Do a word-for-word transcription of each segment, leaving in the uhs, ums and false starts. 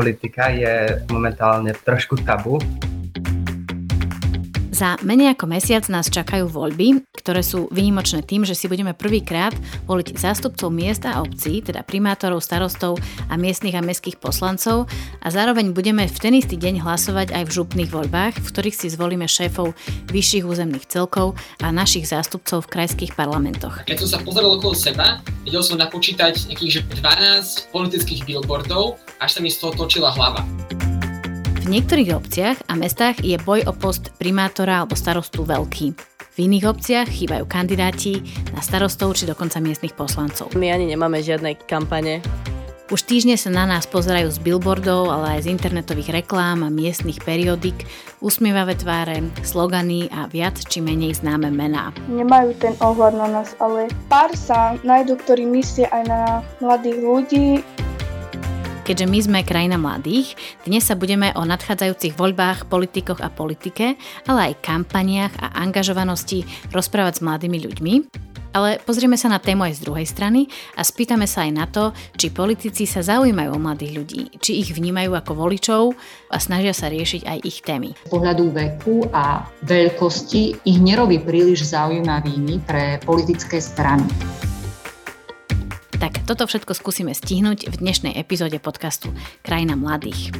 politika je momentálne trošku tabu. Za menej ako mesiac nás čakajú voľby, ktoré sú výnimočné tým, že si budeme prvýkrát voliť zástupcov miest a obcí, teda primátorov, starostov a miestnych a mestských poslancov a zároveň budeme v ten istý deň hlasovať aj v župných voľbách, v ktorých si zvolíme šéfov vyšších územných celkov a našich zástupcov v krajských parlamentoch. Keď som sa pozeral okolo seba, vedel som napočítať nejakých dvanásť politických billboardov, až sa mi z toho točila hlava. V niektorých obciach a mestách je boj o post primátora alebo starostu veľký. V iných obciach chýbajú kandidáti na starostov či dokonca miestnych poslancov. My ani nemáme žiadne kampane. Už týždne sa na nás pozerajú z billboardov, ale aj z internetových reklám a miestnych periodík, usmievavé tváre, slogany a viac či menej známe mená. Nemajú ten ohľad na nás, ale pár sa nájdú, ktorí myslia aj na mladých ľudí. Keďže my sme krajina mladých, dnes sa budeme o nadchádzajúcich voľbách, politikoch a politike, ale aj kampaniách a angažovanosti rozprávať s mladými ľuďmi. Ale pozrieme sa na tému aj z druhej strany a spýtame sa aj na to, či politici sa zaujímajú o mladých ľudí, či ich vnímajú ako voličov a snažia sa riešiť aj ich témy. Z pohľadu veku a veľkosti ich nerobí príliš zaujímavými pre politické strany. Tak toto všetko skúsime stihnúť v dnešnej epizóde podcastu Krajina mladých.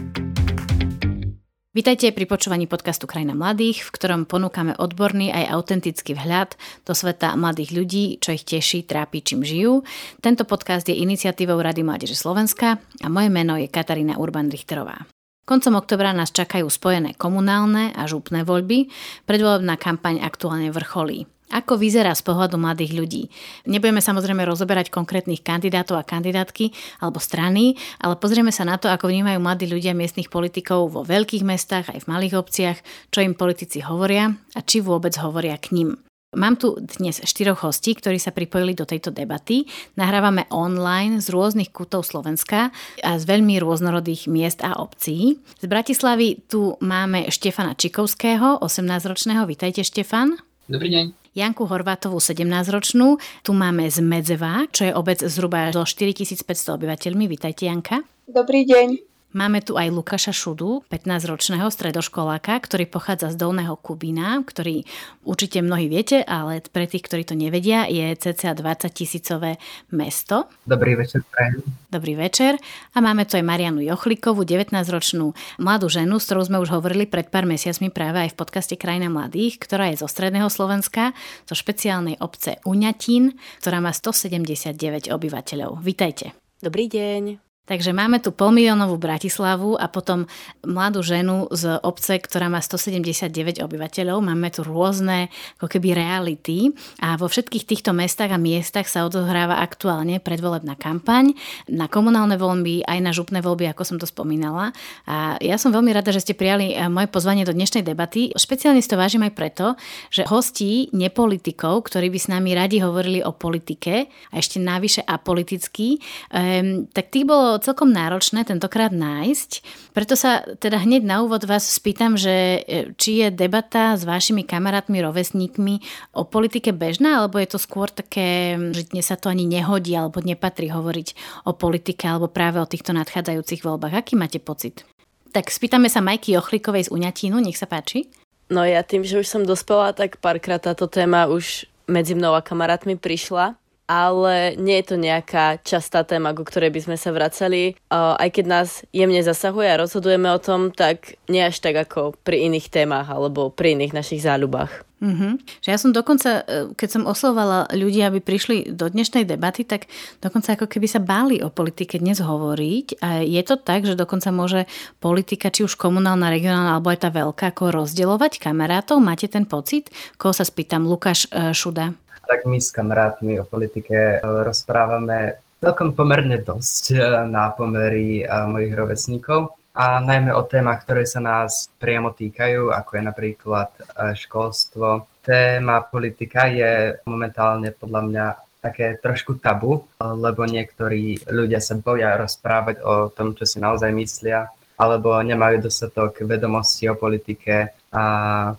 Vitajte pri počúvaní podcastu Krajina mladých, v ktorom ponúkame odborný aj autentický vhľad do sveta mladých ľudí, čo ich teší, trápi, čím žijú. Tento podcast je iniciatívou Rady mládeže Slovenska a moje meno je Katarína Urban-Richterová. Koncom oktobra nás čakajú spojené komunálne a župné voľby, predvolebná kampaň aktuálne vrcholí. Ako vyzerá z pohľadu mladých ľudí? Nebudeme samozrejme rozoberať konkrétnych kandidátov a kandidátky alebo strany, ale pozrieme sa na to, ako vnímajú mladí ľudia miestnych politikov vo veľkých mestách aj v malých obciach, čo im politici hovoria a či vôbec hovoria k nim. Mám tu dnes štyroch hostí, ktorí sa pripojili do tejto debaty. Nahrávame online z rôznych kútov Slovenska a z veľmi rôznorodých miest a obcí. Z Bratislavy tu máme Štefana Čikovského, osemnásťročného. Vitajte, Štefan. Dobrý deň. Janku Horvátovú, sedemnásťročnú. Tu máme z Medzeva, čo je obec zhruba so štyritisícpäťsto obyvateľmi. Vítajte, Janka. Dobrý deň. Máme tu aj Lukáša Šudu, pätnásťročného stredoškoláka, ktorý pochádza z Dolného Kubína, ktorý určite mnohí viete, ale pre tých, ktorí to nevedia, je cca dvadsaťtisícové mesto. Dobrý večer, prajem. Dobrý večer. A máme tu aj Marianu Jochlíkovú, devätnásťročnú mladú ženu, s ktorou sme už hovorili pred pár mesiacmi práve aj v podcaste Krajina mladých, ktorá je zo stredného Slovenska, zo špeciálnej obce Uňatín, ktorá má stosedemdesiatdeväť obyvateľov. Vitajte. Dobrý deň. Takže máme tu polmilionovú Bratislavu a potom mladú ženu z obce, ktorá má stosedemdesiatdeväť obyvateľov. Máme tu rôzne ako keby reality a vo všetkých týchto mestách a miestach sa odohráva aktuálne predvolebná kampaň na komunálne voľby, aj na župné voľby, ako som to spomínala. A ja som veľmi rada, že ste prijali moje pozvanie do dnešnej debaty. Špeciálne si to vážim aj preto, že hostí nepolitikov, ktorí by s nami radi hovorili o politike a ešte navyše apolitickí, ehm, tak tých bolo celkom náročné tentokrát nájsť. Preto sa teda hneď na úvod vás spýtam, že či je debata s vašimi kamarátmi, rovesníkmi o politike bežná, alebo je to skôr také, že dnes sa to ani nehodí alebo nepatrí hovoriť o politike alebo práve o týchto nadchádzajúcich voľbách. Aký máte pocit? Tak spýtame sa Majky Jochlíkovej z Uňatínu, nech sa páči. No ja tým, že už som dospela, tak párkrát táto téma už medzi mnou a kamarátmi prišla. Ale nie je to nejaká častá téma, ku ktorej by sme sa vracali. Aj keď nás jemne zasahuje a rozhodujeme o tom, tak nie až tak ako pri iných témach alebo pri iných našich záľubách. Mm-hmm. Že ja som dokonca, keď som oslovovala ľudí, aby prišli do dnešnej debaty, tak dokonca ako keby sa báli o politike dnes hovoriť. A je to tak, že dokonca môže politika, či už komunálna, regionálna, alebo aj tá veľká, ako rozdielovať kamarátov? Máte ten pocit? Koho sa spýtam? Lukáš Šuda. Tak my s kamarátmi o politike rozprávame celkom pomerne dosť na pomery mojich rovesníkov a najmä o témach, ktoré sa nás priamo týkajú, ako je napríklad školstvo. Téma politika je momentálne podľa mňa také trošku tabu, lebo niektorí ľudia sa boja rozprávať o tom, čo si naozaj myslia, alebo nemajú dostatok vedomostí o politike a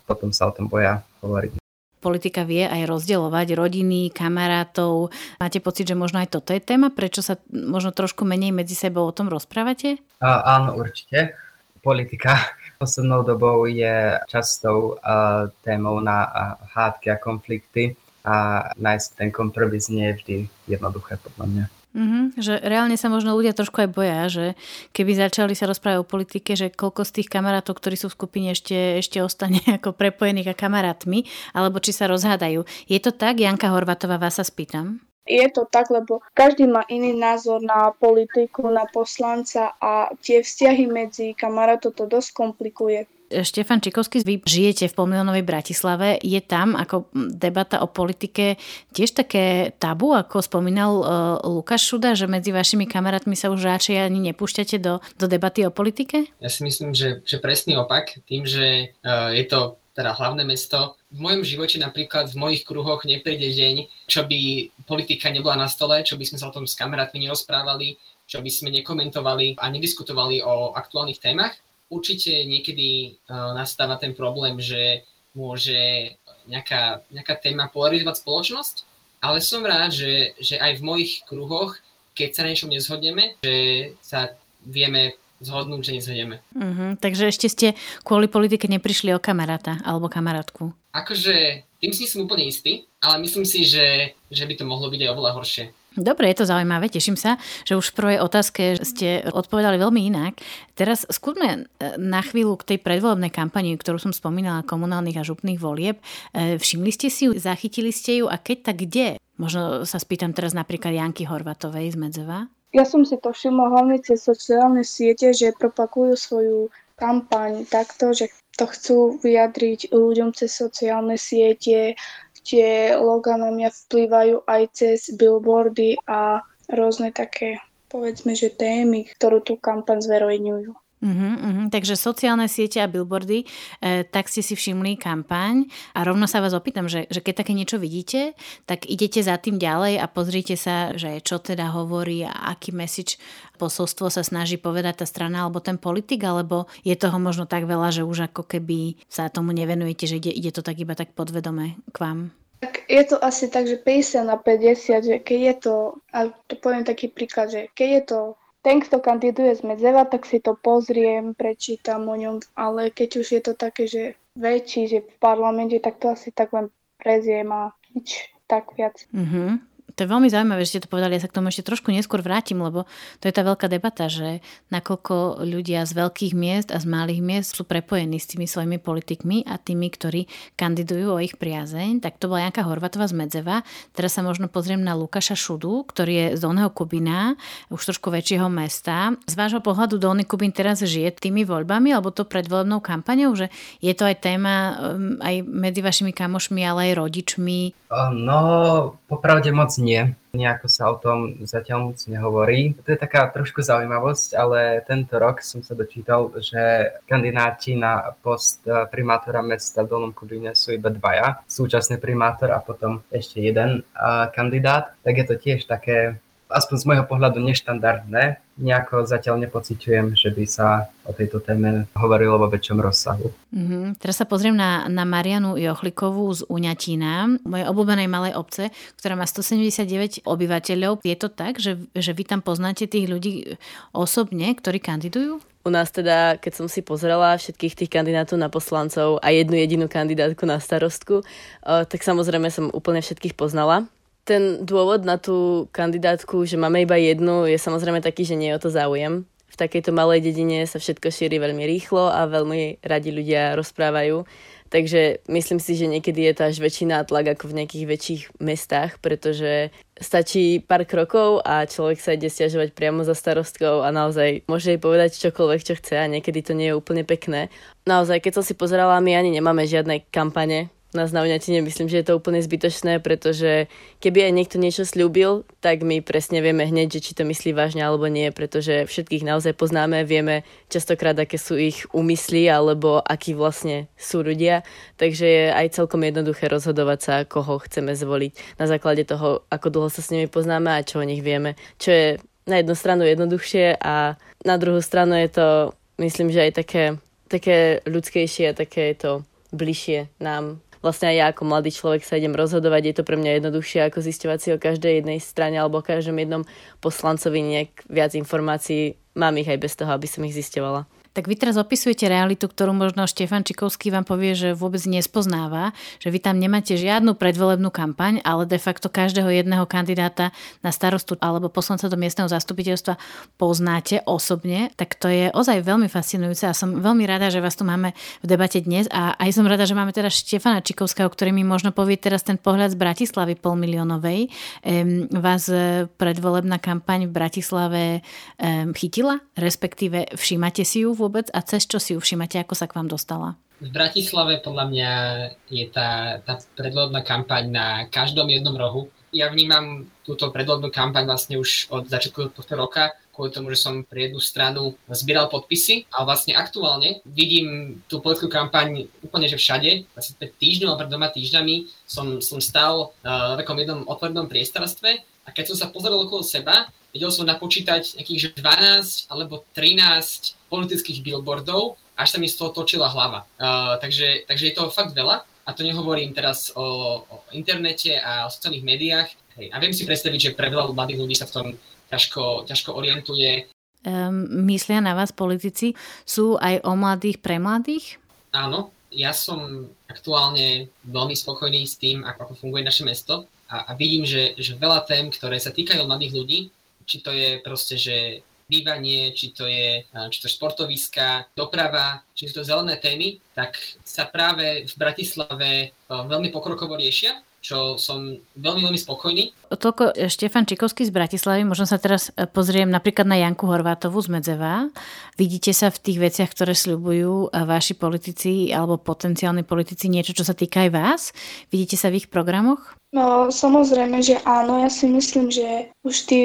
potom sa o tom boja hovoriť. politika vie aj rozdeľovať rodiny, kamarátov. Máte pocit, že možno aj toto je téma? Prečo sa možno trošku menej medzi sebou o tom rozprávate? Uh, áno, určite. Politika poslednou dobou je častou uh, témou na uh, hádky a konflikty a nájsť ten kompromis nie je vždy jednoduché podľa mňa. Mm-hmm, že reálne sa možno ľudia trošku aj boja, že keby začali sa rozprávať o politike, že koľko z tých kamarátov, ktorí sú v skupine, ešte, ešte ostane ako prepojených a kamarátmi, alebo či sa rozhádajú. Je to tak? Janka Horvátová, vás sa spýtam. Je to tak, lebo každý má iný názor na politiku, na poslanca a tie vzťahy medzi kamarátov to dosť komplikuje. Štefan Čikovský, vy žijete v polmilionovej Bratislave. Je tam ako debata o politike tiež také tabu, ako spomínal uh, Lukáš Šuda, že medzi vašimi kamarátmi sa už radšej ani nepúšťate do, do debaty o politike? Ja si myslím, že, že presný opak. Tým, že uh, je to teda hlavné mesto. V mojom živote napríklad v mojich kruhoch nepríde deň, čo by politika nebola na stole, čo by sme sa o tom s kamarátmi nerozprávali, čo by sme nekomentovali a nediskutovali o aktuálnych témach. Určite niekedy uh, nastáva ten problém, že môže nejaká, nejaká téma polarizovať spoločnosť, ale som rád, že, že aj v mojich kruhoch, keď sa na niečom nezhodneme, že sa vieme zhodnúť, že nezhodneme. Uh-huh, takže ešte ste kvôli politike neprišli o kamaráta alebo kamarátku? Akože tým si som úplne istý, ale myslím si, že, že by to mohlo byť aj oveľa horšie. Dobre, je to zaujímavé. Teším sa, že už v prvej otázke ste odpovedali veľmi inak. Teraz skúsme na chvíľu k tej predvolebnej kampanii, ktorú som spomínala, komunálnych a župných volieb. Všimli ste si ju, zachytili ste ju a keď, tak kde? Možno sa spýtam teraz napríklad Janky Horvatovej z Medzeva. Ja som si to všimla hlavne cez sociálne siete, že propagujú svoju kampaň takto, že to chcú vyjadriť ľuďom cez sociálne siete. Tie logá na mňa vplývajú aj cez billboardy a rôzne také, povedzme, že témy, ktorú tú kampaň zverejňujú. Uh-huh, uh-huh. Takže sociálne siete a billboardy, eh, tak ste si všimli kampaň a rovno sa vás opýtam, že, že keď také niečo vidíte, tak idete za tým ďalej a pozrite sa, že čo teda hovorí a aký message, posolstvo sa snaží povedať tá strana alebo ten politik, alebo je toho možno tak veľa, že už ako keby sa tomu nevenujete, že ide, ide to tak iba tak podvedome k vám. Tak je to asi tak, že päťdesiat na päťdesiat, že keď je to, a to poviem taký príklad, že keď je to ten, kto kandiduje z Medzeva, tak si to pozriem, prečítam o ňom, ale keď už je to také, že väčší, že v parlamente, tak to asi tak len preziem a nič tak viac. Uh-huh. To je veľmi zaujímavé, že ste to povedali. Ja sa k tomu ešte trošku neskôr vrátim, lebo to je tá veľká debata, že nakoľko ľudia z veľkých miest a z malých miest sú prepojení s tými svojimi politikmi a tými, ktorí kandidujú o ich priazeň. Tak to bola Janka Horvátová z Medzeva. Teraz sa možno pozriem na Lukáša Šudu, ktorý je z Dolného Kubína, už trošku väčšieho mesta. Z vášho pohľadu Dolný Kubín teraz žije tými voľbami alebo to predvolebnou kampaňou, že je to aj téma aj medzi vašimi kamošmi, ale aj rodičmi? No, popravde moc nie. Nejako sa o tom zatiaľ moc nehovorí. To je taká trošku zaujímavosť, ale tento rok som sa dočítal, že kandidáti na post primátora mesta v Dolnom Kubíne sú iba dvaja. Súčasný primátor a potom ešte jeden kandidát. Tak je to tiež také, aspoň z môjho pohľadu, neštandardné. Nejako zatiaľ nepociťujem, že by sa o tejto téme hovorilo vo väčšom rozsahu. Mm-hmm. Teraz sa pozriem na, na Marianu Jochlíkovú z Uňatína, mojej obľúbenej malej obce, ktorá má stosedemdesiatdeväť obyvateľov. Je to tak, že, že vy tam poznáte tých ľudí osobne, ktorí kandidujú? U nás teda, keď som si pozrela všetkých tých kandidátov na poslancov a jednu jedinú kandidátku na starostku, tak samozrejme som úplne všetkých poznala. Ten dôvod na tú kandidátku, že máme iba jednu, je samozrejme taký, že nie je o to záujem. V takejto malej dedine sa všetko šíri veľmi rýchlo a veľmi radi ľudia rozprávajú. Takže myslím si, že niekedy je to až väčší nátlak ako v nejakých väčších mestách, pretože stačí pár krokov a človek sa ide sťažovať priamo za starostkou a naozaj môže jej povedať čokoľvek, čo chce a niekedy to nie je úplne pekné. Naozaj, keď som si pozerala, my ani nemáme žiadne kampane na Uňatine, myslím, že je to úplne zbytočné, pretože keby aj niekto niečo sľúbil, tak my presne vieme hneď, že či to myslí vážne alebo nie, pretože všetkých naozaj poznáme, vieme častokrát, aké sú ich úmysly alebo akí vlastne sú ľudia, takže je aj celkom jednoduché rozhodovať sa, koho chceme zvoliť na základe toho, ako dlho sa s nimi poznáme a čo o nich vieme, čo je na jednu stranu jednoduchšie a na druhú stranu je to, myslím, že aj také, také ľudskejšie a také to bližšie nám. vlastne aj ja ako mladý človek sa idem rozhodovať. Je to pre mňa jednoduchšie ako zisťovať si o každej jednej strane alebo o každom jednom poslancovi nejak viac informácií. Mám ich aj bez toho, aby som ich zisťovala. Tak vy teraz opisujete realitu, ktorú možno Štefan Čikovský vám povie, že vôbec nespoznáva, že vy tam nemáte žiadnu predvolebnú kampaň, ale de facto každého jedného kandidáta na starostu alebo poslanca do miestneho zastupiteľstva poznáte osobne. Tak to je ozaj veľmi fascinujúce a som veľmi rada, že vás tu máme v debate dnes a aj som rada, že máme teraz Štefana Čikovského, ktorý mi možno povie teraz ten pohľad z Bratislavy polmiliónovej. Ehm, vás predvolebná kampaň v Bratislave ehm, chytila, respektíve všímate si ju vôbec a cez čo si ju všímate, ako sa k vám dostala? V Bratislave podľa mňa je tá, tá predvolebná kampaň na každom jednom rohu. Ja vnímam túto predvolebnú kampaň vlastne už od začiatku tohto roka, kvôli tomu, že som pre jednu stranu zbieral podpisy, ale vlastne aktuálne vidím tú politickú kampaň úplne že všade. Vlastne pred týždňom alebo pred dvoma týždňami som, som stál uh, v takom jednom otvorenom priestorstve a keď som sa pozeral okolo seba, vedel som napočítať nejakých dvanásť alebo trinásť politických billboardov, až sa mi z toho točila hlava. Uh, takže, takže je to fakt veľa a to nehovorím teraz o, o internete a o sociálnych médiách. Hej, a viem si predstaviť, že pre veľa mladých ľudí sa v tom ťažko, ťažko orientuje. Um, myslia na vás politici, sú aj o mladých pre mladých? Áno, ja som aktuálne veľmi spokojný s tým, ako, ako funguje naše mesto a, a vidím, že, že veľa tém, ktoré sa týkajú mladých ľudí, či to je proste, že bývanie, či to je, či to je športoviska, doprava, či sú to zelené témy, tak sa práve v Bratislave veľmi pokrokovo riešia, čo som veľmi, veľmi spokojný. Toľko Štefan Čikovský z Bratislavy. Možno sa teraz pozriem napríklad na Janku Horvátovú z Medzeva. Vidíte sa v tých veciach, ktoré sľubujú vaši politici alebo potenciálni politici, niečo, čo sa týka aj vás? Vidíte sa v ich programoch? No, samozrejme, že áno. Ja si myslím, že už tí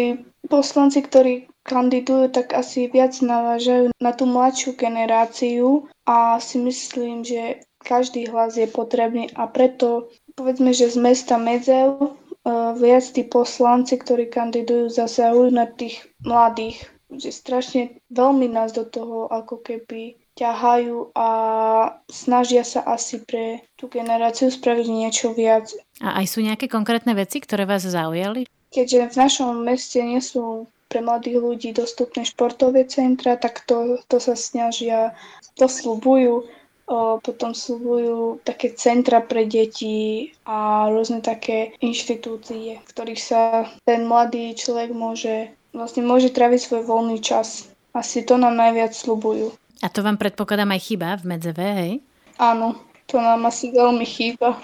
poslanci, ktorí kandidujú, tak asi viac navážajú na tú mladšiu generáciu a si myslím, že každý hlas je potrebný a preto povedzme, že z mesta Medzev viac tí poslanci, ktorí kandidujú, zasahujú na tých mladých. Že strašne veľmi nás do toho ako keby ťahajú a snažia sa asi pre tú generáciu spraviť niečo viac. A aj sú nejaké konkrétne veci, ktoré vás zaujali? Keďže v našom meste nie sú pre mladých ľudí dostupné športové centra, tak to, to sa snažia, to sľubujú. Potom sľubujú také centra pre deti a rôzne také inštitúcie, v ktorých sa ten mladý človek môže, vlastne môže tráviť svoj voľný čas. Asi to nám najviac sľubujú. A to vám predpokladám aj chýba v Medzeve, hej? Áno, to nám asi veľmi chýba.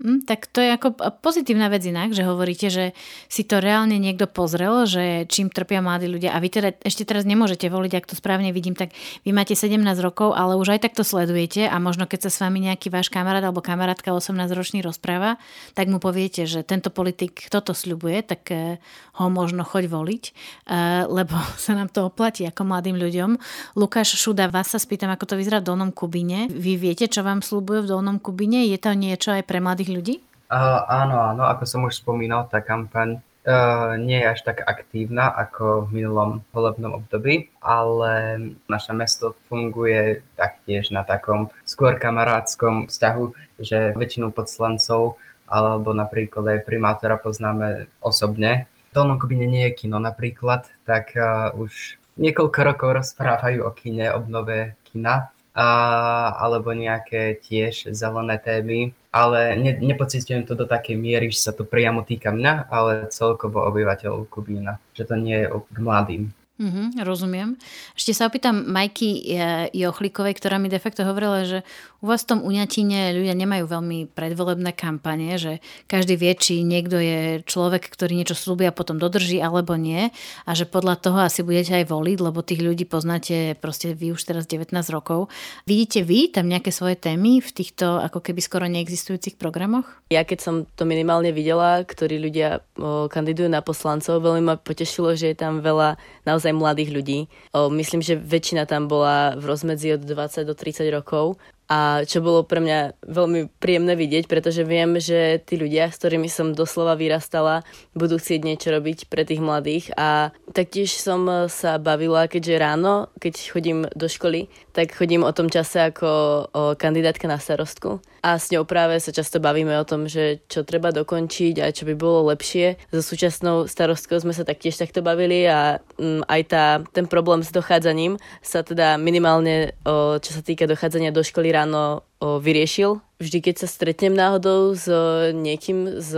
Mm, tak to je ako pozitívna vec inak, že hovoríte, že si to reálne niekto pozrel, že čím trpia mladí ľudia a vy teda ešte teraz nemôžete voliť, ak to správne vidím, tak vy máte sedemnásť rokov, ale už aj tak to sledujete a možno keď sa s vami nejaký váš kamarát alebo kamarátka osemnásťročný rozpráva, tak mu poviete, že tento politik toto sľubuje, tak ho možno choď voliť, lebo sa nám to oplatí ako mladým ľuďom. Lukáš Šuda, vás sa spýtam, ako to vyzerá v Dolnom Kubine. Vy viete, čo vám sľubuje v Dolnom Kubine? Je to niečo aj pre mladých ľudí? Uh, áno, áno, ako som už spomínal, tá kampaň uh, nie je až tak aktívna ako v minulom volebnom období, ale naše mesto funguje taktiež na takom skôr kamarátskom vzťahu, že väčšinu podslancov alebo napríklad aj primátora poznáme osobne. V Dolnom Kubine nie je kino napríklad, tak uh, už niekoľko rokov rozprávajú o kine, obnove kina, uh, alebo nejaké tiež zelené témy. Ale ne, nepocitujem to do takej miery, že sa to priamo týka mňa, ale celkovo obyvateľov Kubína, že to nie je k mladým. Mm-hmm, rozumiem. Ešte sa opýtam Majky Jochlíkovej, ktorá mi de facto hovorila, že u vás v tom Uňatine ľudia nemajú veľmi predvolebné kampane, že každý vie, či niekto je človek, ktorý niečo sľubí a potom dodrží alebo nie a že podľa toho asi budete aj voliť, lebo tých ľudí poznáte proste vy už teraz devätnásť rokov. Vidíte vy tam nejaké svoje témy v týchto ako keby skoro neexistujúcich programoch? Ja keď som to minimálne videla, ktorí ľudia o, kandidujú na poslancov, veľmi ma potešilo, že je tam veľa naozaj mladých ľudí. O, myslím, že väčšina tam bola v rozmedzi od dvadsať do tridsať rokov A čo bolo pre mňa veľmi príjemné vidieť, pretože viem, že tí ľudia, s ktorými som doslova vyrastala, budú chcieť niečo robiť pre tých mladých. A taktiež som sa bavila, keďže ráno, keď chodím do školy, tak chodím o tom čase ako kandidátka na starostku. A s ňou práve sa často bavíme o tom, že čo treba dokončiť a čo by bolo lepšie. So súčasnou starostkou sme sa taktiež takto bavili a aj tá, ten problém s dochádzaním sa teda minimálne, čo sa týka dochádzania do školy, ráno vyriešil. Vždy, keď sa stretnem náhodou s niekým z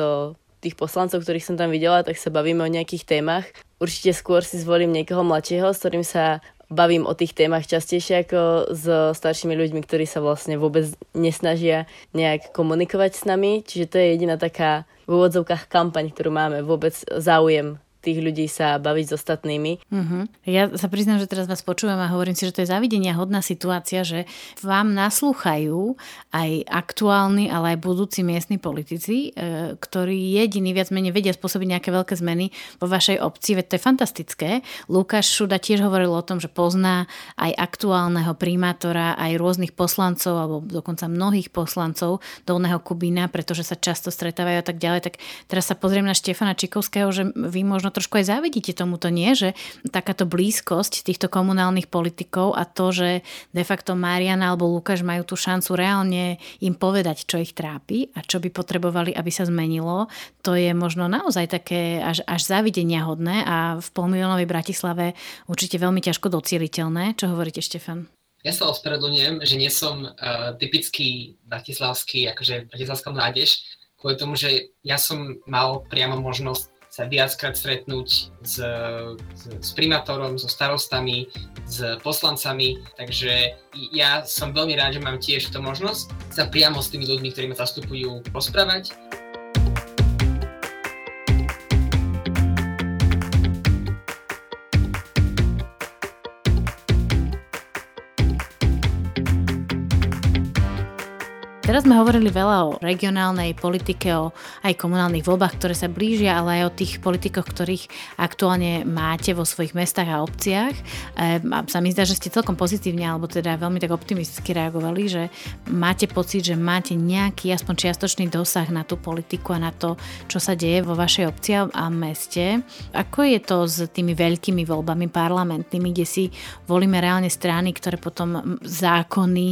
tých poslancov, ktorých som tam videla, tak sa bavíme o nejakých témach. Určite skôr si zvolím niekoho mladšieho, s ktorým sa bavím o tých témach častejšie ako s staršími ľuďmi, ktorí sa vlastne vôbec nesnažia nejak komunikovať s nami. Čiže to je jediná taká v úvodzovkách kampaň, ktorú máme, vôbec záujem tých ľudí sa baviť s ostatnými. Uh-huh. Ja sa priznám, že teraz vás počúvam a hovorím si, že to je závidenia hodná situácia, že vám naslúchajú aj aktuálni, ale aj budúci miestni politici, e, ktorí jediní viac menej vedia spôsobiť nejaké veľké zmeny vo vašej obci. Veď to je fantastické. Lukáš Šuda tiež hovoril o tom, že pozná aj aktuálneho primátora, aj rôznych poslancov, alebo dokonca mnohých poslancov Dolného Kubína, pretože sa často stretávajú a tak ďalej. Tak teraz sa pozriem na Štefana Čikovského, že vy možno trošku aj závidíte tomuto, nie? Že takáto blízkosť týchto komunálnych politikov a to, že de facto Mariana alebo Lukáš majú tú šancu reálne im povedať, čo ich trápi a čo by potrebovali, aby sa zmenilo, to je možno naozaj také až, až závidenia hodné a v polmilionovej Bratislave určite veľmi ťažko docieliteľné. Čo hovoríte, Štefan? Ja sa ospravedlňujem, že nie som uh, typický bratislavský, akože bratislavská mládež, kvôli tomu, že ja som mal priamo možnosť sa viackrát stretnúť s, s, s primátorom, so starostami, s poslancami, takže ja som veľmi rád, že mám tiež tú možnosť sa priamo s tými ľuďmi, ktorí ma zastupujú, rozprávať. Teraz sme hovorili veľa o regionálnej politike, o aj komunálnych voľbách, ktoré sa blížia, ale aj o tých politikoch, ktorých aktuálne máte vo svojich mestách a obciach. E, a sa mi zdá, že ste celkom pozitívne, alebo teda veľmi tak optimisticky reagovali, že máte pocit, že máte nejaký aspoň čiastočný dosah na tú politiku a na to, čo sa deje vo vašej obci a meste. Ako je to s tými veľkými voľbami parlamentnými, kde si volíme reálne strany, ktoré potom zákony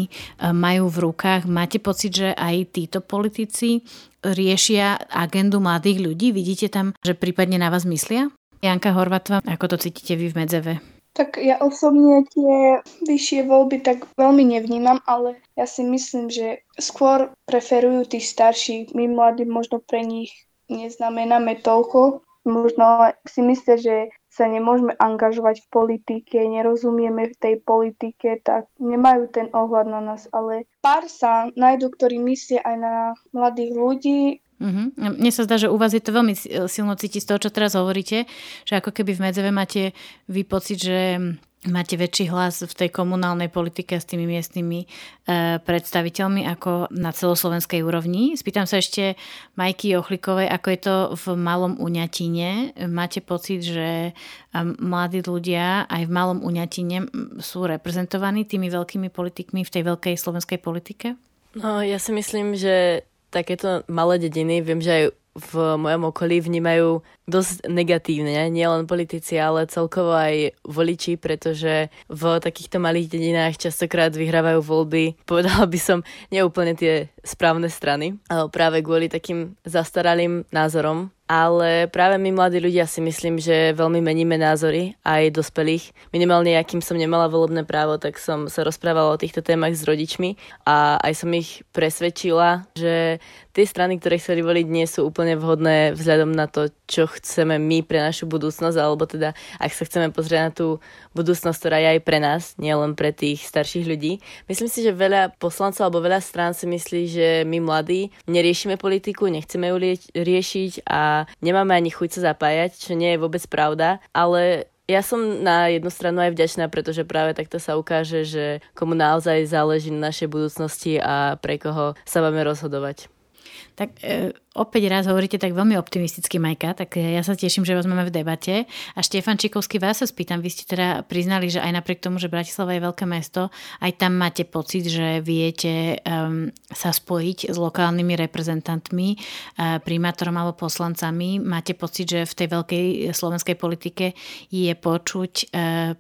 majú v rukách? Máte pocit, že aj títo politici riešia agendu mladých ľudí? Vidíte tam, že prípadne na vás myslia? Janka Horvátová, ako to cítite vy v Medzeve? Tak ja osobne tie vyššie voľby tak veľmi nevnímam, ale ja si myslím, že skôr preferujú tých starších. My mladí možno pre nich neznamenáme toľko. Možno si myslia, že sa nemôžeme angažovať v politike, nerozumieme v tej politike, tak nemajú ten ohľad na nás, ale pár sa nájdú, ktorí myslia aj na mladých ľudí. Mm-hmm. Mne sa zdá, že u vás je to veľmi silno cítiť z toho, čo teraz hovoríte, že ako keby v Medzeve máte vy pocit, že máte väčší hlas v tej komunálnej politike s tými miestnymi e, predstaviteľmi ako na celoslovenskej úrovni. Spýtam sa ešte Majky Jochlíkovej, ako je to v Malom Uňatine. Máte pocit, že mladí ľudia aj v Malom Uňatine sú reprezentovaní tými veľkými politikmi v tej veľkej slovenskej politike? No, ja si myslím, že takéto malé dediny, viem, že aj v mojom okolí vnímajú dosť negatívne, nielen politici, ale celkovo aj voliči, pretože v takýchto malých dedinách častokrát vyhrávajú voľby, povedala by som, neúplne tie správne strany, ale práve kvôli takým zastaralým názorom. Ale práve my mladí ľudia si myslím, že veľmi meníme názory aj dospelých. Minimálne, akým som nemala volebné právo, tak som sa rozprávala o týchto témach s rodičmi a aj som ich presvedčila, že tie strany, ktoré chceli voliť, nie sú úplne vhodné vzhľadom na to, čo chceme my pre našu budúcnosť, alebo teda ak sa chceme pozrieť na tú budúcnosť, ktorá je aj pre nás, nielen pre tých starších ľudí. Myslím si, že veľa poslancov alebo veľa strán si myslí, že my mladí neriešime politiku, nechceme ju riešiť a nemáme ani chuť sa zapájať, čo nie je vôbec pravda, ale ja som na jednu stranu aj vďačná, pretože práve takto sa ukáže, že komu naozaj záleží na našej budúcnosti a pre koho sa máme rozhodovať. Tak e, opäť raz hovoríte tak veľmi optimisticky, Majka, tak ja sa teším, že vás máme v debate. A Štefan Čikovský, vás sa spýtam, vy ste teda priznali, že aj napriek tomu, že Bratislava je veľké mesto, aj tam máte pocit, že viete um, sa spojiť s lokálnymi reprezentantmi, uh, primátorom alebo poslancami. Máte pocit, že v tej veľkej slovenskej politike je počuť uh,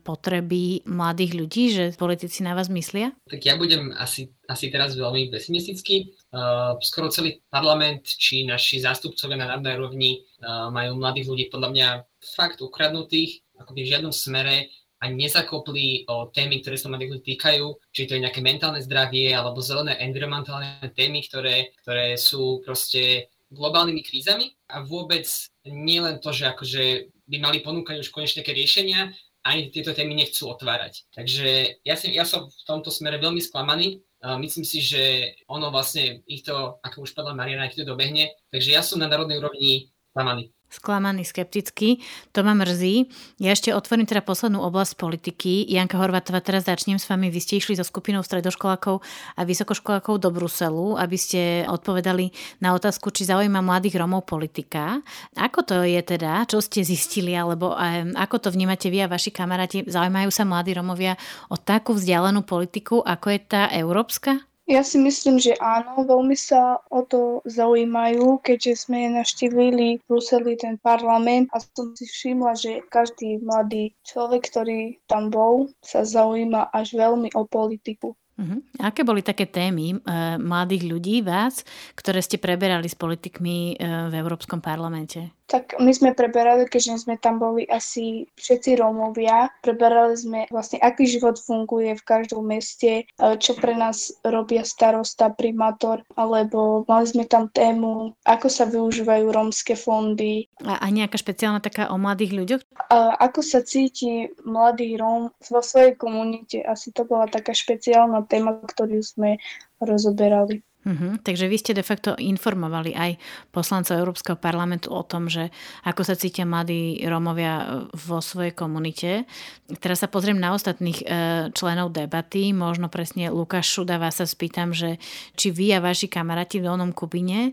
potreby mladých ľudí, že politici na vás myslia? Tak ja budem asi, asi teraz veľmi pesimistický. Uh, skoro celý parlament, či naši zástupcovia na národnej rovni uh, majú mladých ľudí podľa mňa fakt ukradnutých, akoby v žiadnom smere a nezakopli o témy, ktoré sa mladých ľudí týkajú, či to je nejaké mentálne zdravie alebo zelené environmentálne témy, ktoré, ktoré sú proste globálnymi krízami a vôbec nie len to, že akože by mali ponúkať už konečne nejaké riešenia, ani tieto témy nechcú otvárať. Takže ja, si, ja som v tomto smere veľmi sklamaný. Myslím si, že ono vlastne ich to, ako už padla Mariana, ich to dobehne. Takže ja som na národnej úrovni sklamaný. Sklamaný, skeptický, to ma mrzí. Ja ešte otvorím teda poslednú oblasť politiky. Janka Horvátová, teraz začnem s vami. Vy ste išli so skupinou stredoškolákov a vysokoškolákov do Bruselu, aby ste odpovedali na otázku, či zaujíma mladých Romov politika. Ako to je teda? Čo ste zistili? Alebo ako to vnímate vy a vaši kamaráti? Zaujímajú sa mladí Romovia o takú vzdialenú politiku, ako je tá európska? Ja si myslím, že áno, veľmi sa o to zaujímajú, keďže sme navštívili v Bruseli ten parlament a som si všimla, že každý mladý človek, ktorý tam bol, sa zaujíma až veľmi o politiku. Uh-huh. Aké boli také témy uh, mladých ľudí vás, ktoré ste preberali s politikmi uh, v Európskom parlamente? Tak my sme preberali, keďže sme tam boli asi všetci Rómovia, preberali sme vlastne, aký život funguje v každom meste, čo pre nás robia starosta, primátor, alebo mali sme tam tému, ako sa využívajú rómske fondy. A, a nejaká špeciálna taká o mladých ľuďoch? A ako sa cíti mladý Róm vo svojej komunite, asi to bola taká špeciálna téma, ktorú sme rozoberali. Uh-huh. Takže vy ste de facto informovali aj poslancov Európskeho parlamentu o tom, že ako sa cítia mladí Rómovia vo svojej komunite. Teraz sa pozriem na ostatných e, členov debaty, možno presne Lukáš Šuda, vás sa spýtam, že či vy a vaši kamaráti v Dolnom Kubine e,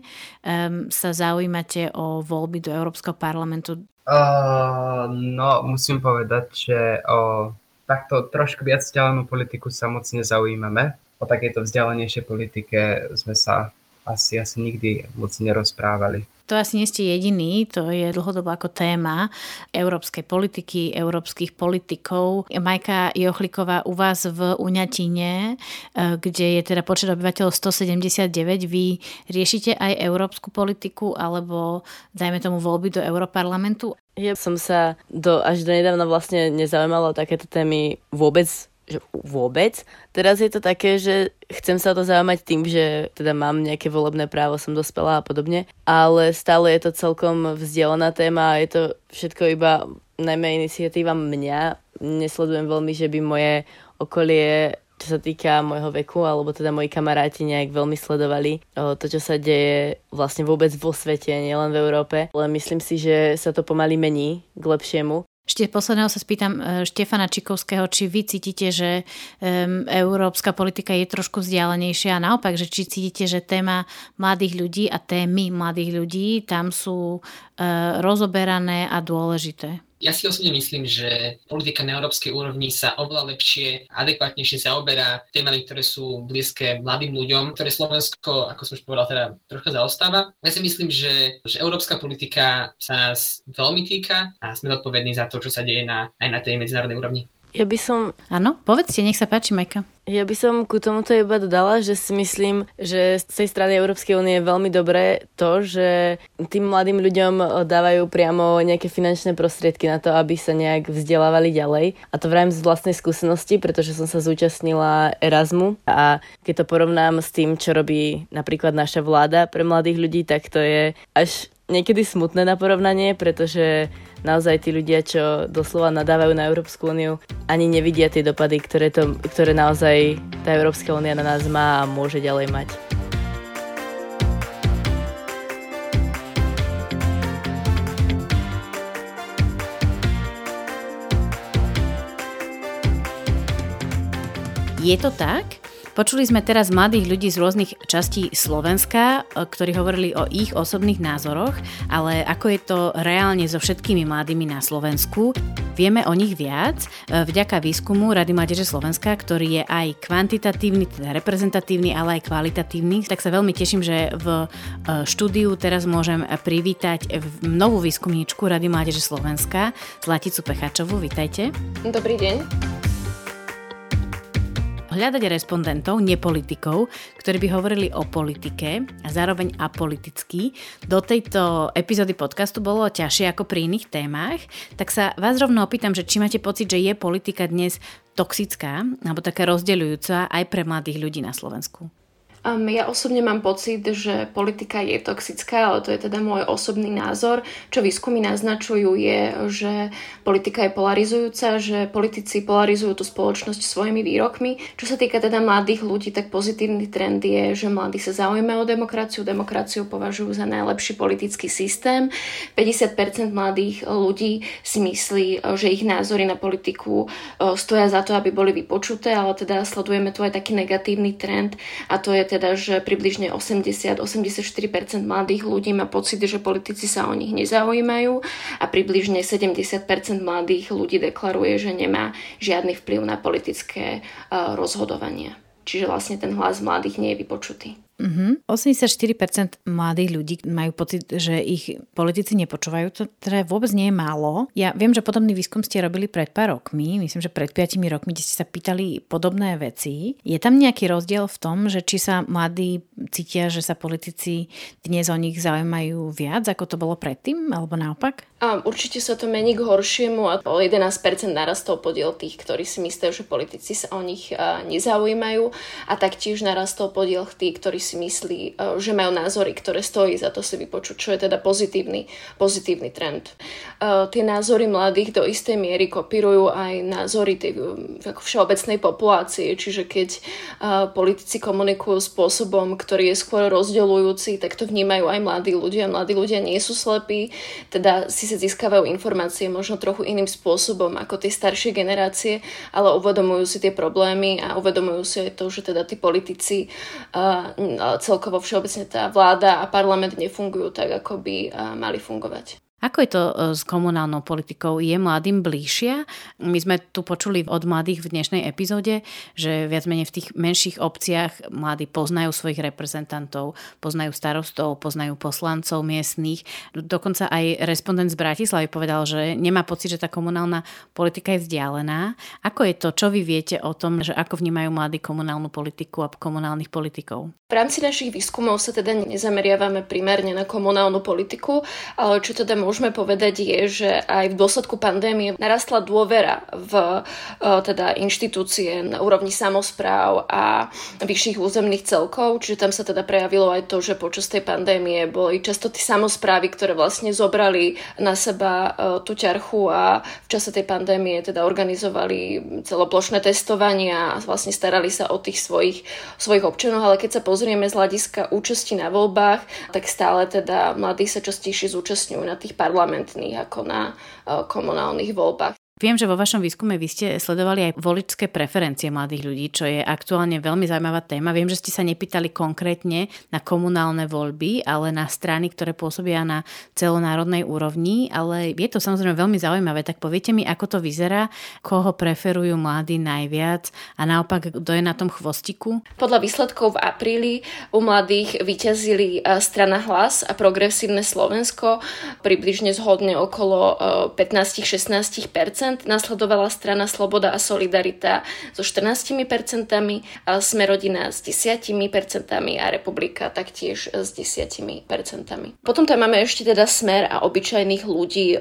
sa zaujímate o voľby do Európskeho parlamentu? Uh, no, musím povedať, že o takto trošku viac vzdialenú politiku sa moc nezaujímame. O takejto vzdialenejšej politike sme sa asi, asi nikdy moc nerozprávali. To asi nie ste jediní, to je dlhodobo ako téma európskej politiky, európskych politikov. Majka Jochlíková, u vás v Uňatine, kde je teda počet obyvateľov sto sedemdesiatdeväť, vy riešite aj európsku politiku alebo dajme tomu voľby do Európarlamentu? Ja som sa do, až do nedávna vlastne nezaujímala o takéto témy vôbec, že vôbec. Teraz je to také, že chcem sa o to zaujímať tým, že teda mám nejaké volebné právo, som dospelá a podobne, ale stále je to celkom vzdialená téma a je to všetko iba najmä iniciatíva mňa. Nesledujem veľmi, že by moje okolie, čo sa týka môjho veku, alebo teda moji kamaráti nejak veľmi sledovali to, čo sa deje vlastne vôbec vo svete, nielen v Európe. Ale myslím si, že sa to pomaly mení k lepšiemu. Ešte posledného sa spýtam Štefana Čikovského, či vy cítite, že um, európska politika je trošku vzdialenejšia a naopak, že či cítite, že téma mladých ľudí a témy mladých ľudí tam sú uh, rozoberané a dôležité? Ja si osobne myslím, že politika na európskej úrovni sa oveľa lepšie, adekvátnejšie zaoberá témami, ktoré sú blízke mladým ľuďom, ktoré Slovensko, ako som už povedal, teda troška zaostáva. Ja si myslím, že, že európska politika sa nás veľmi týka a sme zodpovední za to, čo sa deje na, aj na tej medzinárodnej úrovni. Ja by som... Áno, povedzte, nech sa páči, Majka. Ja by som ku tomuto iba dodala, že si myslím, že z tej strany Európskej únie je veľmi dobré to, že tým mladým ľuďom dávajú priamo nejaké finančné prostriedky na to, aby sa nejak vzdelávali ďalej. A to vrajím z vlastnej skúsenosti, pretože som sa zúčastnila Erasmu a keď to porovnám s tým, čo robí napríklad naša vláda pre mladých ľudí, tak to je až niekedy smutné na porovnanie, pretože naozaj tí ľudia, čo doslova nadávajú na Európsku úniu, ani nevidia tie dopady, ktoré, to, ktoré naozaj tá Európska únia na nás má a môže ďalej mať. Je to tak? Počuli sme teraz mladých ľudí z rôznych časti Slovenska, ktorí hovorili o ich osobných názoroch, ale ako je to reálne so všetkými mladými na Slovensku. Vieme o nich viac vďaka výskumu Rady mládeže Slovenska, ktorý je aj kvantitatívny, teda reprezentatívny, ale aj kvalitatívny. Tak sa veľmi teším, že v štúdiu teraz môžem privítať novú výskumníčku Rady mládeže Slovenska, Zlaticu Pechačovú. Vitajte. Dobrý deň. Hľadať respondentov, nepolitikov, ktorí by hovorili o politike a zároveň apoliticky. Do tejto epizódy podcastu bolo ťažšie ako pri iných témach, tak sa vás rovno opýtam, že či máte pocit, že je politika dnes toxická alebo taká rozdeľujúca aj pre mladých ľudí na Slovensku? Um, ja osobne mám pocit, že politika je toxická, ale to je teda môj osobný názor. Čo výskumy naznačujú je, že politika je polarizujúca, že politici polarizujú tú spoločnosť svojimi výrokmi. Čo sa týka teda mladých ľudí, tak pozitívny trend je, že mladí sa zaujímajú o demokraciu, demokraciu považujú za najlepší politický systém. päťdesiat percent mladých ľudí si myslí, že ich názory na politiku stoja za to, aby boli vypočuté, ale teda sledujeme tu aj taký negatívny trend a to je teda, že približne osemdesiat až osemdesiatštyri percent mladých ľudí má pocit, že politici sa o nich nezaujímajú a približne sedemdesiat percent mladých ľudí deklaruje, že nemá žiadny vplyv na politické uh, rozhodovanie. Čiže vlastne ten hlas mladých nie je vypočutý. Mm-hmm. osemdesiatštyri percent mladých ľudí majú pocit, že ich politici nepočúvajú, to teda vôbec nie je málo. Ja viem, že podobný výskum ste robili pred pár rokmi, myslím, že pred piatimi rokmi, kde ste sa pýtali podobné veci. Je tam nejaký rozdiel v tom, že či sa mladí cítia, že sa politici dnes o nich zaujímajú viac, ako to bolo predtým, alebo naopak? Um, určite sa to mení k horšiemu a o jedenásť percent narastol podiel tých, ktorí si myslia, že politici sa o nich uh, nezaujímajú a taktiež narastol podiel tých, ktorí si myslí, že majú názory, ktoré stojí za to si vypočuť, čo je teda pozitívny, pozitívny trend. Tie názory mladých do istej miery kopírujú aj názory tej všeobecnej populácie, čiže keď politici komunikujú spôsobom, ktorý je skôr rozdeľujúci, tak to vnímajú aj mladí ľudia. Mladí ľudia nie sú slepí, teda si sa získavajú informácie možno trochu iným spôsobom ako tie staršie generácie, ale uvedomujú si tie problémy a uvedomujú si aj to, že teda tí politici celkovo všeobecne tá vláda a parlament nefungujú tak, ako by mali fungovať. Ako je to s komunálnou politikou? Je mladým bližšia? My sme tu počuli od mladých v dnešnej epizóde, že viac menej v tých menších obciach mladí poznajú svojich reprezentantov, poznajú starostov, poznajú poslancov miestnych. Dokonca aj respondent z Bratislavy povedal, že nemá pocit, že tá komunálna politika je vzdialená. Ako je to? Čo vy viete o tom, že ako vnímajú mladí komunálnu politiku a komunálnych politikov? V rámci našich výskumov sa teda nezameriavame primárne na komunálnu politiku, ale čo teda môžeme povedať je, že aj v dôsledku pandémie narastla dôvera v teda inštitúcie na úrovni samospráv a vyšších územných celkov, čiže tam sa teda prejavilo aj to, že počas tej pandémie boli často tie samosprávy, ktoré vlastne zobrali na seba tú ťarchu a v čase tej pandémie teda organizovali celoplošné testovania a vlastne starali sa o tých svojich, svojich občanov, ale keď sa pozrieme z hľadiska účasti na voľbách, tak stále teda mladí sa častejšie zúčastňujú na tých parlamentných ako na komunálnych voľbách. Viem, že vo vašom výskume vy ste sledovali aj voličské preferencie mladých ľudí, čo je aktuálne veľmi zaujímavá téma. Viem, že ste sa nepýtali konkrétne na komunálne voľby, ale na strany, ktoré pôsobia na celonárodnej úrovni, ale je to samozrejme veľmi zaujímavé. Tak poviete mi, ako to vyzerá, koho preferujú mladí najviac a naopak, kto je na tom chvostiku? Podľa výsledkov v apríli u mladých vyťazili strana Hlas a Progresívne Slovensko približne zhodne okolo pätnásť až šestnásť percent. Nasledovala strana Sloboda a Solidarita so štrnásť percent, a Sme rodina s desať percent a Republika taktiež s desať percent. Potom tam máme ešte teda Smer a obyčajných ľudí.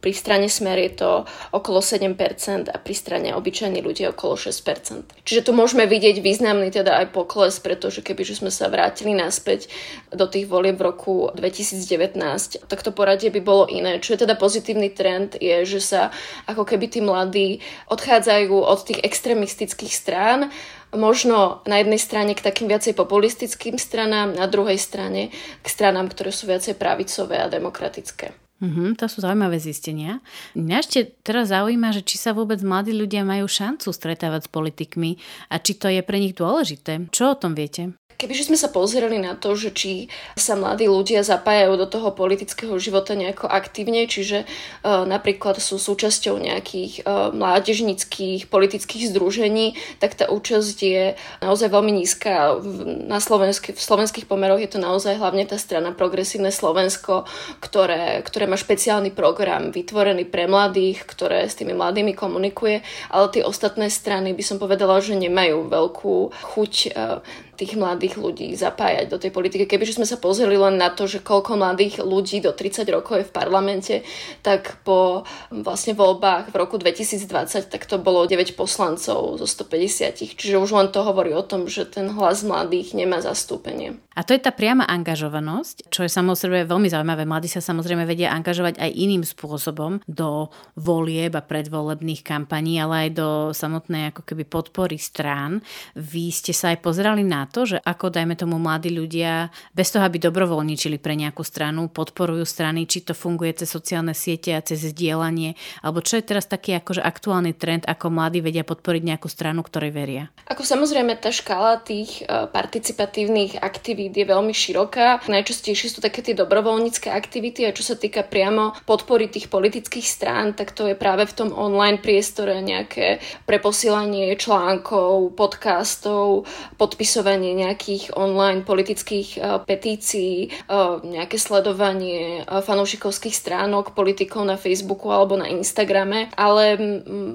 Pri strane Smer je to okolo sedem percent a pri strane obyčajní ľudia okolo šesť percent. Čiže tu môžeme vidieť významný teda aj pokles, pretože kebyže sme sa vrátili naspäť do tých volieb v roku dvetisíc devätnásť, tak to poradie by bolo iné. Čo je teda pozitívny trend je, že sa ako keby tí mladí odchádzajú od tých extrémistických strán, možno na jednej strane k takým viacej populistickým stranám, na druhej strane k stranám, ktoré sú viacej pravicové a demokratické. Mm-hmm, to sú zaujímavé zistenia. Mňa ešte teraz zaujíma, že či sa vôbec mladí ľudia majú šancu stretávať s politikmi a či to je pre nich dôležité. Čo o tom viete? Kebyže sme sa pozreli na to, že či sa mladí ľudia zapájajú do toho politického života nejako aktívne, čiže uh, napríklad sú súčasťou nejakých uh, mládežníckych politických združení, tak tá účasť je naozaj veľmi nízka. Na slovenských, v slovenských pomeroch je to naozaj hlavne tá strana Progresívne Slovensko, ktoré, ktoré má špeciálny program vytvorený pre mladých, ktoré s tými mladými komunikuje, ale tie ostatné strany by som povedala, že nemajú veľkú chuť uh, tých mladých ľudí zapájať do tej politiky. Kebyže sme sa pozreli len na to, že koľko mladých ľudí do tridsať rokov je v parlamente, tak po vlastne voľbách v roku dvetisícdvadsať tak to bolo deväť poslancov zo stopäťdesiat. Čiže už len to hovorí o tom, že ten hlas mladých nemá zastúpenie. A to je tá priama angažovanosť, čo je samozrejme veľmi zaujímavé. Mladí sa samozrejme vedia angažovať aj iným spôsobom do volieb a predvolebných kampaní, ale aj do samotnej ako keby podpory strán. Vy ste sa aj pozerali na to, že ako, dajme tomu, mladí ľudia bez toho, aby dobrovoľničili pre nejakú stranu, podporujú strany, či to funguje cez sociálne siete a cez zdieľanie, alebo čo je teraz taký akože aktuálny trend, ako mladí vedia podporiť nejakú stranu, ktorej veria? Ako samozrejme tá škála tých participatívnych aktivít je veľmi široká. Najčastejšie sú také tie dobrovoľnícke aktivity a čo sa týka priamo podpory tých politických strán, tak to je práve v tom online priestore nejaké preposielanie článkov, podcastov, podpisov nejakých online politických petícií, nejaké sledovanie fanúšikovských stránok, politikov na Facebooku alebo na Instagrame. Ale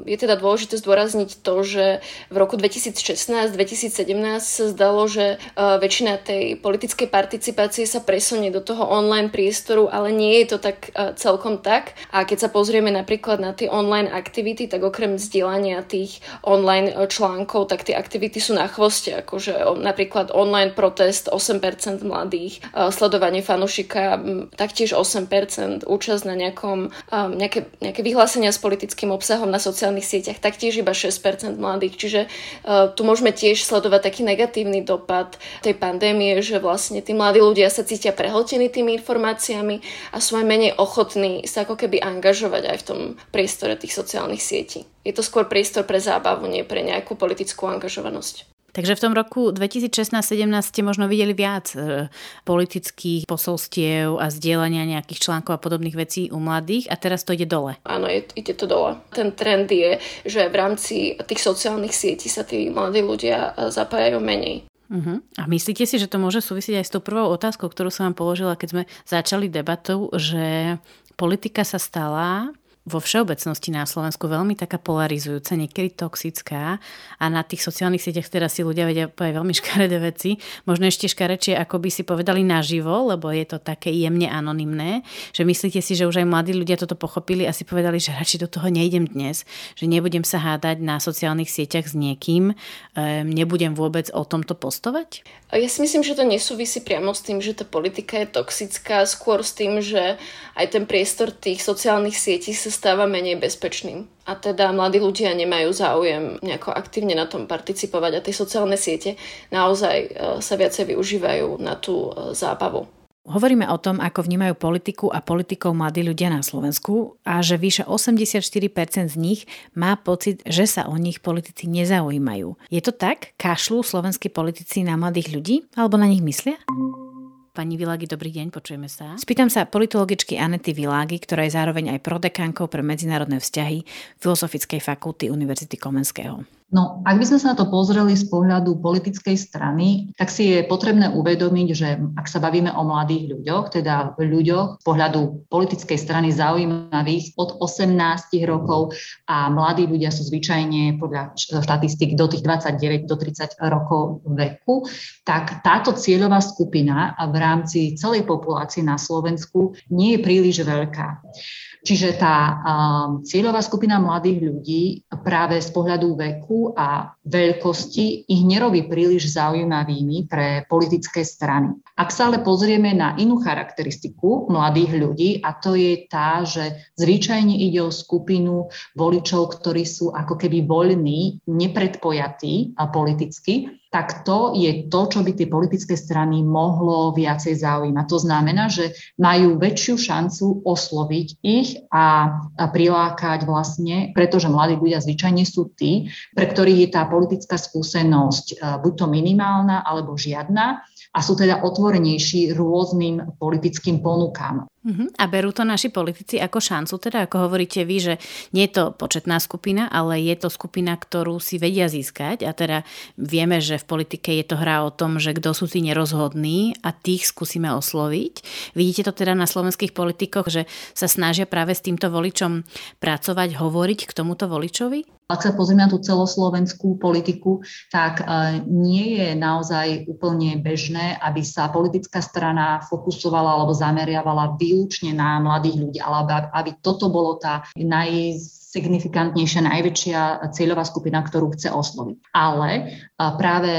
je teda dôležité zdôrazniť to, že v roku dvetisícšestnásť dvetisícsedemnásť sa zdalo, že väčšina tej politickej participácie sa presunie do toho online priestoru, ale nie je to tak celkom tak. A keď sa pozrieme napríklad na tie online aktivity, tak okrem zdieľania tých online článkov, tak tie aktivity sú na chvoste, akože napríklad online protest osem percent mladých, sledovanie fanúšika taktiež osem percent, účasť na nejakom, nejaké, nejaké vyhlásenia s politickým obsahom na sociálnych sieťach taktiež iba šesť percent mladých. Čiže tu môžeme tiež sledovať taký negatívny dopad tej pandémie, že vlastne tí mladí ľudia sa cítia prehltení tými informáciami a sú aj menej ochotní sa ako keby angažovať aj v tom priestore tých sociálnych sietí. Je to skôr priestor pre zábavu, nie pre nejakú politickú angažovanosť. Takže v tom roku dvetisícšestnásť sedemnásť ste možno videli viac e, politických posolstiev a zdieľania nejakých článkov a podobných vecí u mladých a teraz to ide dole. Áno, je, ide to dole. Ten trend je, že v rámci tých sociálnych sietí sa tí mladí ľudia zapájajú menej. Uh-huh. A myslíte si, že to môže súvisieť aj s tou prvou otázkou, ktorú som vám položila, keď sme začali debatu, že politika sa stala vo všeobecnosti na Slovensku veľmi taká polarizujúca, niekedy toxická a na tých sociálnych sieťach teraz si ľudia vedia povedať veľmi škaredé veci, možno ešte škarečie, ako by si povedali naživo, lebo je to také jemne anonymné, že myslíte si, že už aj mladí ľudia toto pochopili a si povedali, že radšej do toho nejdem dnes, že nebudem sa hádať na sociálnych sieťach s niekým, nebudem vôbec o tomto postovať? Ja si myslím, že to nesúvisí priamo s tým, že tá politika je toxická, skôr s tým, že aj ten priestor tých sociálnych sietí sa stáva menej bezpečným. A teda mladí ľudia nemajú záujem nejako aktívne na tom participovať a tie sociálne siete naozaj sa viacej využívajú na tú zábavu. Hovoríme o tom, ako vnímajú politiku a politikov mladí ľudia na Slovensku a že vyše osemdesiatštyri percent z nich má pocit, že sa o nich politici nezaujímajú. Je to tak? Kašľú slovenskí politici na mladých ľudí? Alebo na nich myslia? Pani Világy, dobrý deň, počujeme sa. Spýtam sa politologičky Anety Világy, ktorá je zároveň aj prodekankou pre medzinárodné vzťahy Filozofickej fakulty Univerzity Komenského. No, ak by sme sa na to pozreli z pohľadu politickej strany, tak si je potrebné uvedomiť, že ak sa bavíme o mladých ľuďoch, teda ľuďoch z pohľadu politickej strany zaujímavých od osemnásť rokov a mladí ľudia sú zvyčajne podľa štatistík do tých dvadsaťdeväť do tridsať rokov veku, tak táto cieľová skupina v rámci celej populácie na Slovensku nie je príliš veľká. Čiže tá um, cieľová skupina mladých ľudí práve z pohľadu veku a veľkosti ich nerobí príliš zaujímavými pre politické strany. Ak sa ale pozrieme na inú charakteristiku mladých ľudí, a to je tá, že zvyčajne ide o skupinu voličov, ktorí sú ako keby voľní, nepredpojatí a politicky, tak to je to, čo by tie politické strany mohlo viacej zaujímať. To znamená, že majú väčšiu šancu osloviť ich a prilákať vlastne, pretože mladí ľudia zvyčajne sú tí, pre ktorých je tá politická skúsenosť buď to minimálna alebo žiadna a sú teda otvorenejší rôznym politickým ponukám. A berú to naši politici ako šancu, teda ako hovoríte vy, že nie je to početná skupina, ale je to skupina, ktorú si vedia získať a teda vieme, že v politike je to hra o tom, že kto sú tí nerozhodní a tých skúsime osloviť. Vidíte to teda na slovenských politikoch, že sa snažia práve s týmto voličom pracovať, hovoriť k tomuto voličovi? Ak sa pozrieme na tú celoslovenskú politiku, tak nie je naozaj úplne bežné, aby sa politická strana fokusovala alebo zameriavala výlučne na mladých ľudí, ale aby toto bolo tá najsignifikantnejšia, najväčšia cieľová skupina, ktorú chce osloviť. Ale práve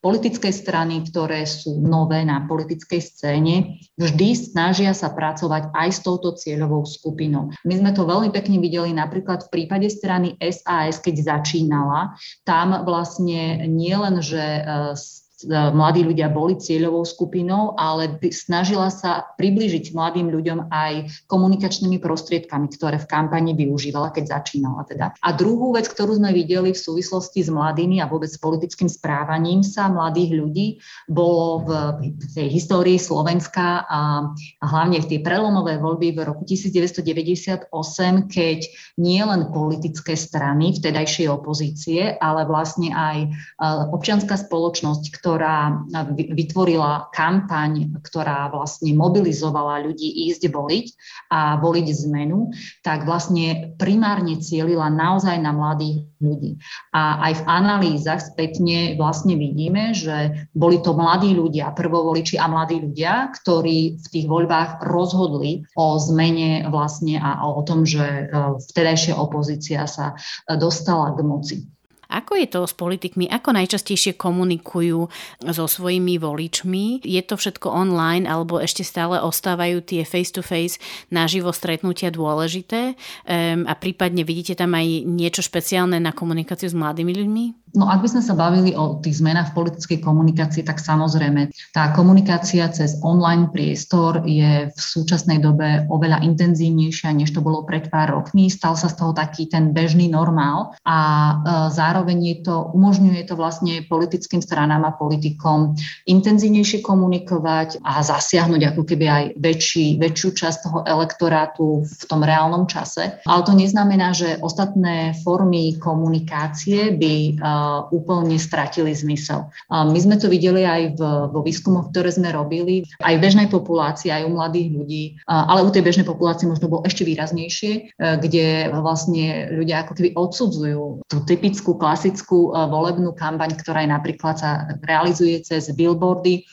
politické strany, ktoré sú nové na politickej scéne, vždy snažia sa pracovať aj s touto cieľovou skupinou. My sme to veľmi pekne videli napríklad v prípade strany es a es, keď začínala. Tam vlastne nie len, že mladí ľudia boli cieľovou skupinou, ale snažila sa priblížiť mladým ľuďom aj komunikačnými prostriedkami, ktoré v kampani využívala, keď začínala teda. A druhú vec, ktorú sme videli v súvislosti s mladými a vôbec s politickým správaním sa mladých ľudí, bolo v tej histórii Slovenska a hlavne v tej prelomovej voľby v roku devätnásťstodeväťdesiatosem, keď nie len politické strany vtedajšej opozície, ale vlastne aj občianska spoločnosť, ktorá ktorá vytvorila kampaň, ktorá vlastne mobilizovala ľudí ísť voliť a voliť zmenu, tak vlastne primárne cielila naozaj na mladých ľudí. A aj v analýzach spätne vlastne vidíme, že boli to mladí ľudia, prvovoliči a mladí ľudia, ktorí v tých voľbách rozhodli o zmene vlastne a o tom, že vtedajšia opozícia sa dostala k moci. Ako je to s politikmi? Ako najčastejšie komunikujú so svojimi voličmi? Je to všetko online alebo ešte stále ostávajú tie face-to-face naživo stretnutia dôležité? Ehm, a prípadne vidíte tam aj niečo špeciálne na komunikáciu s mladými ľuďmi? No ak by sme sa bavili o tých zmenách v politickej komunikácii, tak samozrejme tá komunikácia cez online priestor je v súčasnej dobe oveľa intenzívnejšia, než to bolo pred pár rokmi. Stal sa z toho taký ten bežný normál a e, zároveň Zároveň to umožňuje to vlastne politickým stranám a politikom intenzívnejšie komunikovať a zasiahnuť ako keby aj väčší, väčšiu časť toho elektorátu v tom reálnom čase. Ale to neznamená, že ostatné formy komunikácie by uh, úplne stratili zmysel. Uh, my sme to videli aj v, vo výskumoch, ktoré sme robili, aj v bežnej populácii, aj u mladých ľudí, uh, ale u tej bežnej populácie možno bolo ešte výraznejšie, uh, kde vlastne ľudia ako keby odsudzujú tú typickú klasickú volebnú kampaň, ktorá je napríklad sa realizuje cez billboardy.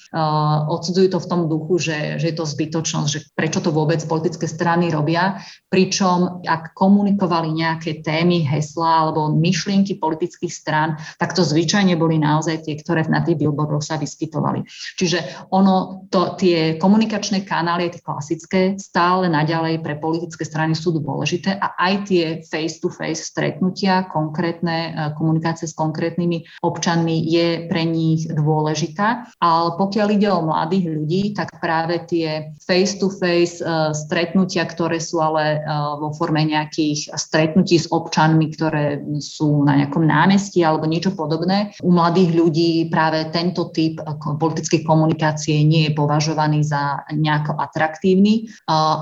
Odsudzujú to v tom duchu, že, že je to zbytočnosť, že prečo to vôbec politické strany robia. Pričom, ak komunikovali nejaké témy, heslá alebo myšlienky politických strán, tak to zvyčajne boli naozaj tie, ktoré na tých billboardoch sa vyskytovali. Čiže ono, to, tie komunikačné kanály, tie klasické, stále naďalej pre politické strany sú dôležité a aj tie face-to-face stretnutia, konkrétne komunikácia s konkrétnymi občanmi je pre nich dôležitá. Ale pokiaľ ide o mladých ľudí, tak práve tie face-to-face stretnutia, ktoré sú ale vo forme nejakých stretnutí s občanmi, ktoré sú na nejakom námestí alebo niečo podobné. U mladých ľudí práve tento typ politickej komunikácie nie je považovaný za nejako atraktívny,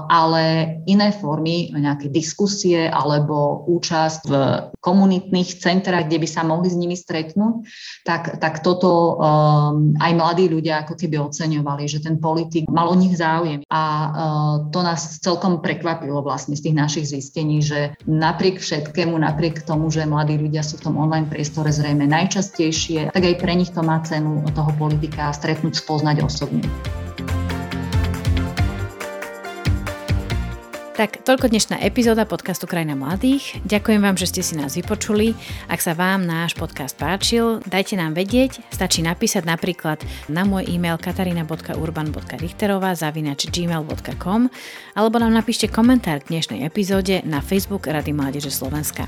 ale iné formy, nejaké diskusie alebo účasť v komunitných centrách, kde by sa mohli s nimi stretnúť, tak, tak toto aj mladí ľudia ako keby oceňovali, že ten politik mal o nich záujem. A to nás celkom prekvapilo vlastne z tých našich zistení, že napriek všetkému, napriek tomu, že mladí ľudia sú v tom online priestore zrejme najčastejšie, tak aj pre nich to má cenu toho politika stretnúť, spoznať osobne. Tak toľko dnešná epizóda podcastu Krajina mladých. Ďakujem vám, že ste si nás vypočuli. Ak sa vám náš podcast páčil, dajte nám vedieť. Stačí napísať napríklad na môj e-mail katarina bodka urban bodka richterová zavináč gmail bodka com alebo nám napíšte komentár k dnešnej epizóde na Facebook Rady mládeže Slovenska.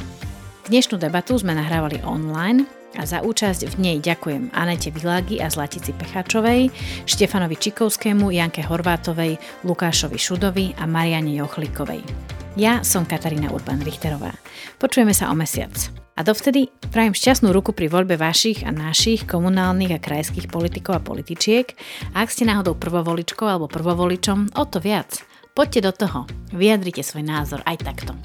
Dnešnú debatu sme nahrávali online a za účasť v nej ďakujem Anete Világy a Zlatici Pechačovej, Štefanovi Čikovskému, Janke Horvátovej, Lukášovi Šudovi a Mariane Jochlíkovej. Ja som Katarína Urban-Richterová. Počujeme sa o mesiac. A dovtedy prajem šťastnú ruku pri voľbe vašich a našich komunálnych a krajských politikov a političiek. A ak ste náhodou prvovoličkou alebo prvovoličom, o to viac. Poďte do toho, vyjadrite svoj názor aj takto.